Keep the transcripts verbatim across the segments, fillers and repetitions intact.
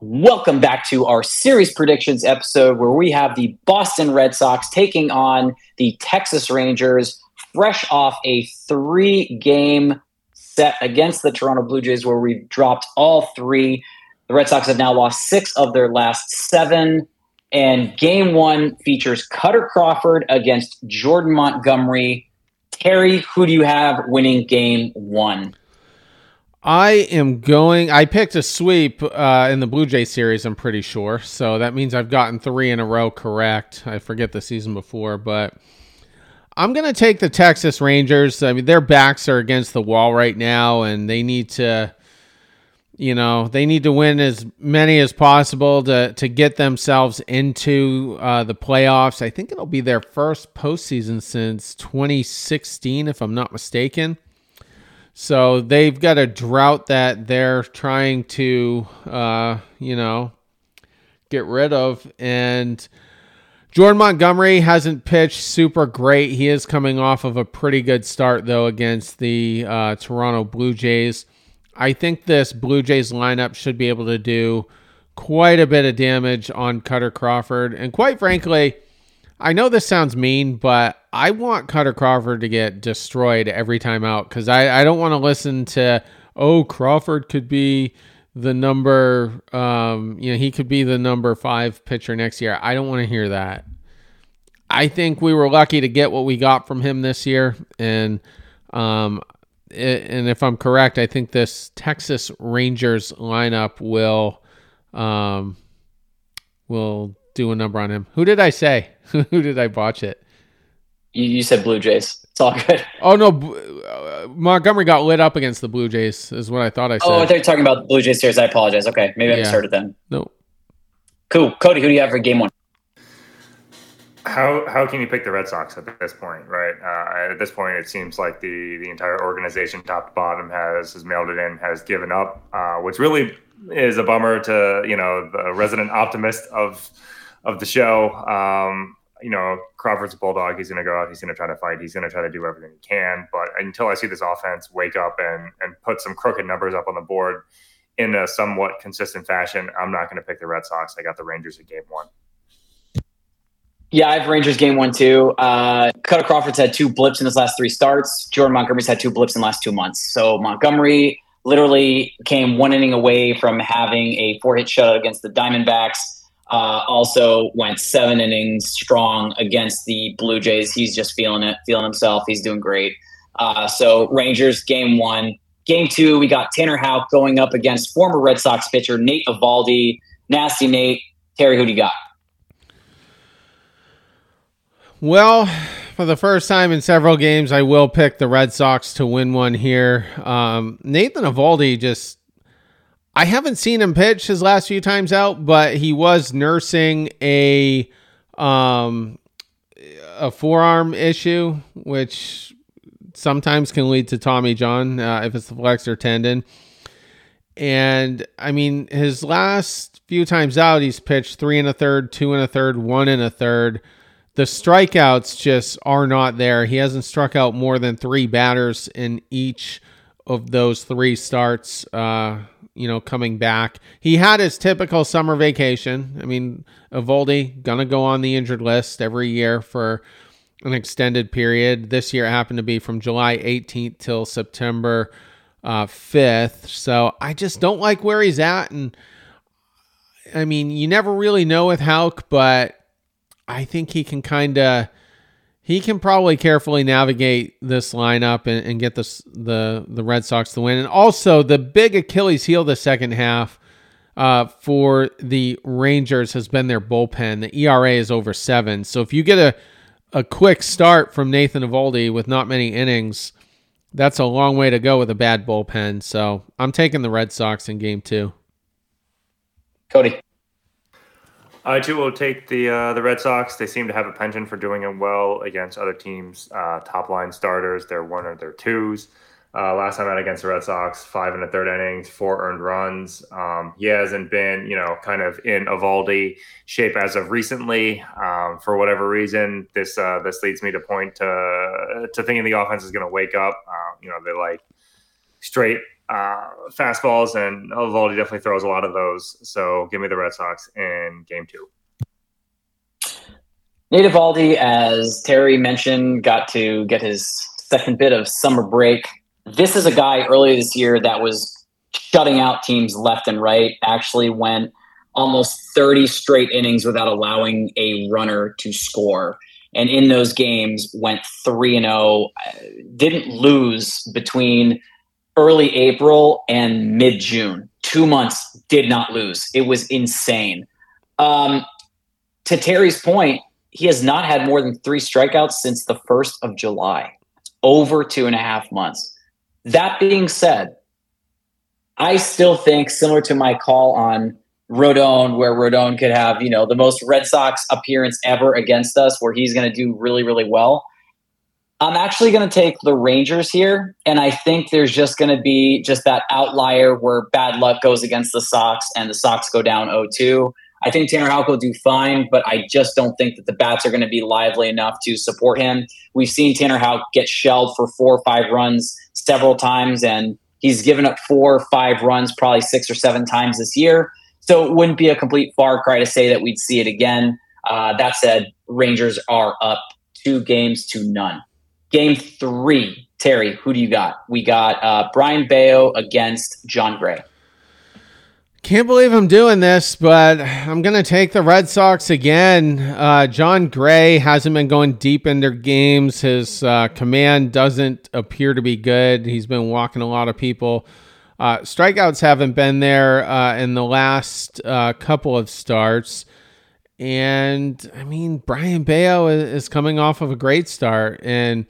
Welcome back to our series predictions episode where we have the Boston Red Sox taking on the Texas Rangers, fresh off a three-game set against the Toronto Blue Jays where we've dropped all three. The Red Sox have now lost six of their last seven, and game one features Cutter Crawford against Jordan Montgomery. Terry, who do you have winning game one? I am going, I picked a sweep uh, in the Blue Jay series, I'm pretty sure. So that means I've gotten three in a row correct. I forget the season before, but I'm going to take the Texas Rangers. I mean, their backs are against the wall right now, and they need to, you know, they need to win as many as possible to, to get themselves into uh, the playoffs. I think it'll be their first postseason since twenty sixteen, if I'm not mistaken. So they've got a drought that they're trying to, uh, you know, get rid of. And Jordan Montgomery hasn't pitched super great. He is coming off of a pretty good start, though, against the uh, Toronto Blue Jays. I think this Blue Jays lineup should be able to do quite a bit of damage on Cutter Crawford. And quite frankly, I know this sounds mean, but I want Cutter Crawford to get destroyed every time out because I, I don't want to listen to, oh, Crawford could be the number, um, you know, he could be the number five pitcher next year. I don't want to hear that. I think we were lucky to get what we got from him this year. And, um, it, and if I'm correct, I think this Texas Rangers lineup will, um, will do a number on him. Who did I say? Who did I botch it? You said Blue Jays. It's all good. Oh, no. Montgomery got lit up against the Blue Jays is what I thought I said. Oh, they're talking about the Blue Jays series. I apologize. Okay, maybe I yeah. misheard it then. No. Cool. Cody, who do you have for game one? How how can you pick the Red Sox at this point, right? Uh, at this point, it seems like the, the entire organization, top to bottom, has, has mailed it in, has given up, uh, which really is a bummer to, you know, the resident optimist of, of the show. Um You know, Crawford's a bulldog. He's going to go out. He's going to try to fight. He's going to try to do everything he can. But until I see this offense wake up and and put some crooked numbers up on the board in a somewhat consistent fashion, I'm not going to pick the Red Sox. I got the Rangers in game one. Yeah, I have Rangers game one, too. Uh, Cutter Crawford's had two blips in his last three starts. Jordan Montgomery's had two blips in the last two months. So Montgomery literally came one inning away from having a four-hit shutout against the Diamondbacks. Uh, also went seven innings strong against the Blue Jays. He's just feeling it, feeling himself. He's doing great. Uh, so Rangers, game one. Game two, we got Tanner Houck going up against former Red Sox pitcher Nate Eovaldi. Nasty Nate. Terry, who do you got? Well, for the first time in several games, I will pick the Red Sox to win one here. Um, Nathan Eovaldi just... I haven't seen him pitch his last few times out, but he was nursing a um, a forearm issue, which sometimes can lead to Tommy John uh, if it's the flexor tendon. And, I mean, his last few times out, he's pitched three and a third, two and a third, one and a third. The strikeouts just are not there. He hasn't struck out more than three batters in each of those three starts. Uh you know, coming back. He had his typical summer vacation. I mean, Eovaldi going to go on the injured list every year for an extended period. This year it happened to be from July eighteenth till September uh, fifth. So I just don't like where he's at. And I mean, you never really know with Houck, but I think he can kind of, he can probably carefully navigate this lineup and, and get this, the the Red Sox to win. And also, the big Achilles heel the second half uh, for the Rangers has been their bullpen. The E R A is over seven. So if you get a, a quick start from Nathan Eovaldi with not many innings, that's a long way to go with a bad bullpen. So I'm taking the Red Sox in game two. Cody. I, too, will take the uh, the Red Sox. They seem to have a penchant for doing it well against other teams' uh, top-line starters, their one or their twos. Uh, last time out against the Red Sox, five and a third innings, four earned runs. Um, he hasn't been, you know, kind of in Eovaldi shape as of recently. Um, for whatever reason, this uh, this leads me to point to, to thinking the offense is going to wake up. Uh, you know, they like straight uh, fastballs, and Eovaldi definitely throws a lot of those. So give me the Red Sox in game two. Nate Eovaldi, as Terry mentioned, got to get his second bit of summer break. This is a guy earlier this year that was shutting out teams left and right, actually went almost thirty straight innings without allowing a runner to score. And in those games, went three and oh, didn't lose between early April and mid-June. Two months, did not lose. It was insane. Um, to Terry's point, he has not had more than three strikeouts since the first of July. Over two and a half months. That being said, I still think, similar to my call on Rodón, where Rodón could have, you know, the most Red Sox appearance ever against us, where he's going to do really, really well. I'm actually going to take the Rangers here, and I think there's just going to be just that outlier where bad luck goes against the Sox and the Sox go down oh two. I think Tanner Houck will do fine, but I just don't think that the bats are going to be lively enough to support him. We've seen Tanner Houck get shelled for four or five runs several times, and he's given up four or five runs probably six or seven times this year. So it wouldn't be a complete far cry to say that we'd see it again. Uh, that said, Rangers are up two games to none. Game three, Terry, who do you got? We got uh, Brayan Bello against John Gray. Can't believe I'm doing this, but I'm going to take the Red Sox again. Uh, John Gray hasn't been going deep into games. His uh, command doesn't appear to be good. He's been walking a lot of people. Uh, strikeouts haven't been there uh, in the last uh, couple of starts. And, I mean, Brayan Bello is coming off of a great start. And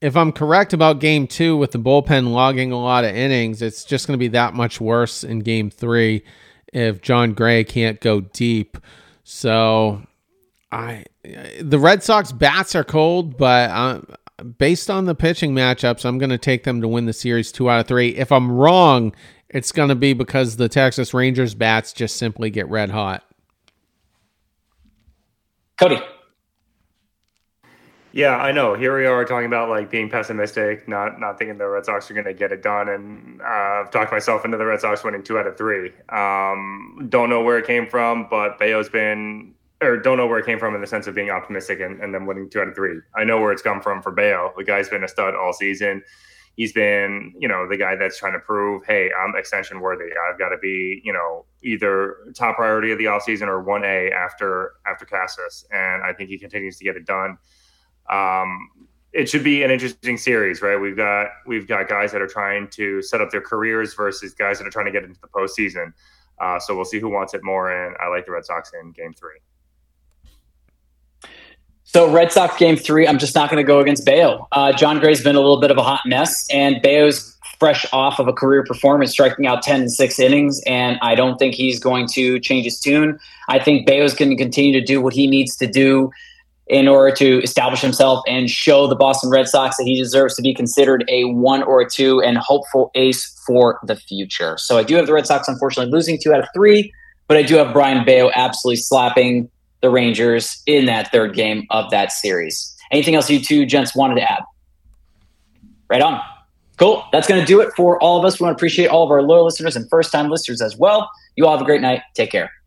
if I'm correct about game two with the bullpen logging a lot of innings, it's just going to be that much worse in game three if John Gray can't go deep. So I, the Red Sox bats are cold, but I, based on the pitching matchups, I'm going to take them to win the series two out of three. If I'm wrong, it's going to be because the Texas Rangers bats just simply get red hot. Cody. Yeah, I know. Here we are talking about like being pessimistic, not not thinking the Red Sox are going to get it done. And uh, I've talked myself into the Red Sox winning two out of three. Um, don't know where it came from, but Bayo's been, or don't know where it came from in the sense of being optimistic and, and then winning two out of three. I know where it's come from for Bello. The guy's been a stud all season. He's been, you know, the guy that's trying to prove, hey, I'm extension worthy. I've got to be, you know, either top priority of the offseason or one A after after Casas. And I think he continues to get it done. Um, it should be an interesting series, right? We've got we've got guys that are trying to set up their careers versus guys that are trying to get into the postseason. Uh, so we'll see who wants it more. And I like the Red Sox in game three. So Red Sox game three, I'm just not going to go against Bello. Uh, John Gray's been a little bit of a hot mess, and Bayo's fresh off of a career performance, striking out ten in six innings. And I don't think he's going to change his tune. I think Bayo's going to continue to do what he needs to do in order to establish himself and show the Boston Red Sox that he deserves to be considered a one or a two and hopeful ace for the future. So I do have the Red Sox, unfortunately, losing two out of three, but I do have Brayan Bello absolutely slapping the Rangers in that third game of that series. Anything else you two gents wanted to add? Right on. Cool. That's going to do it for all of us. We want to appreciate all of our loyal listeners and first-time listeners as well. You all have a great night. Take care.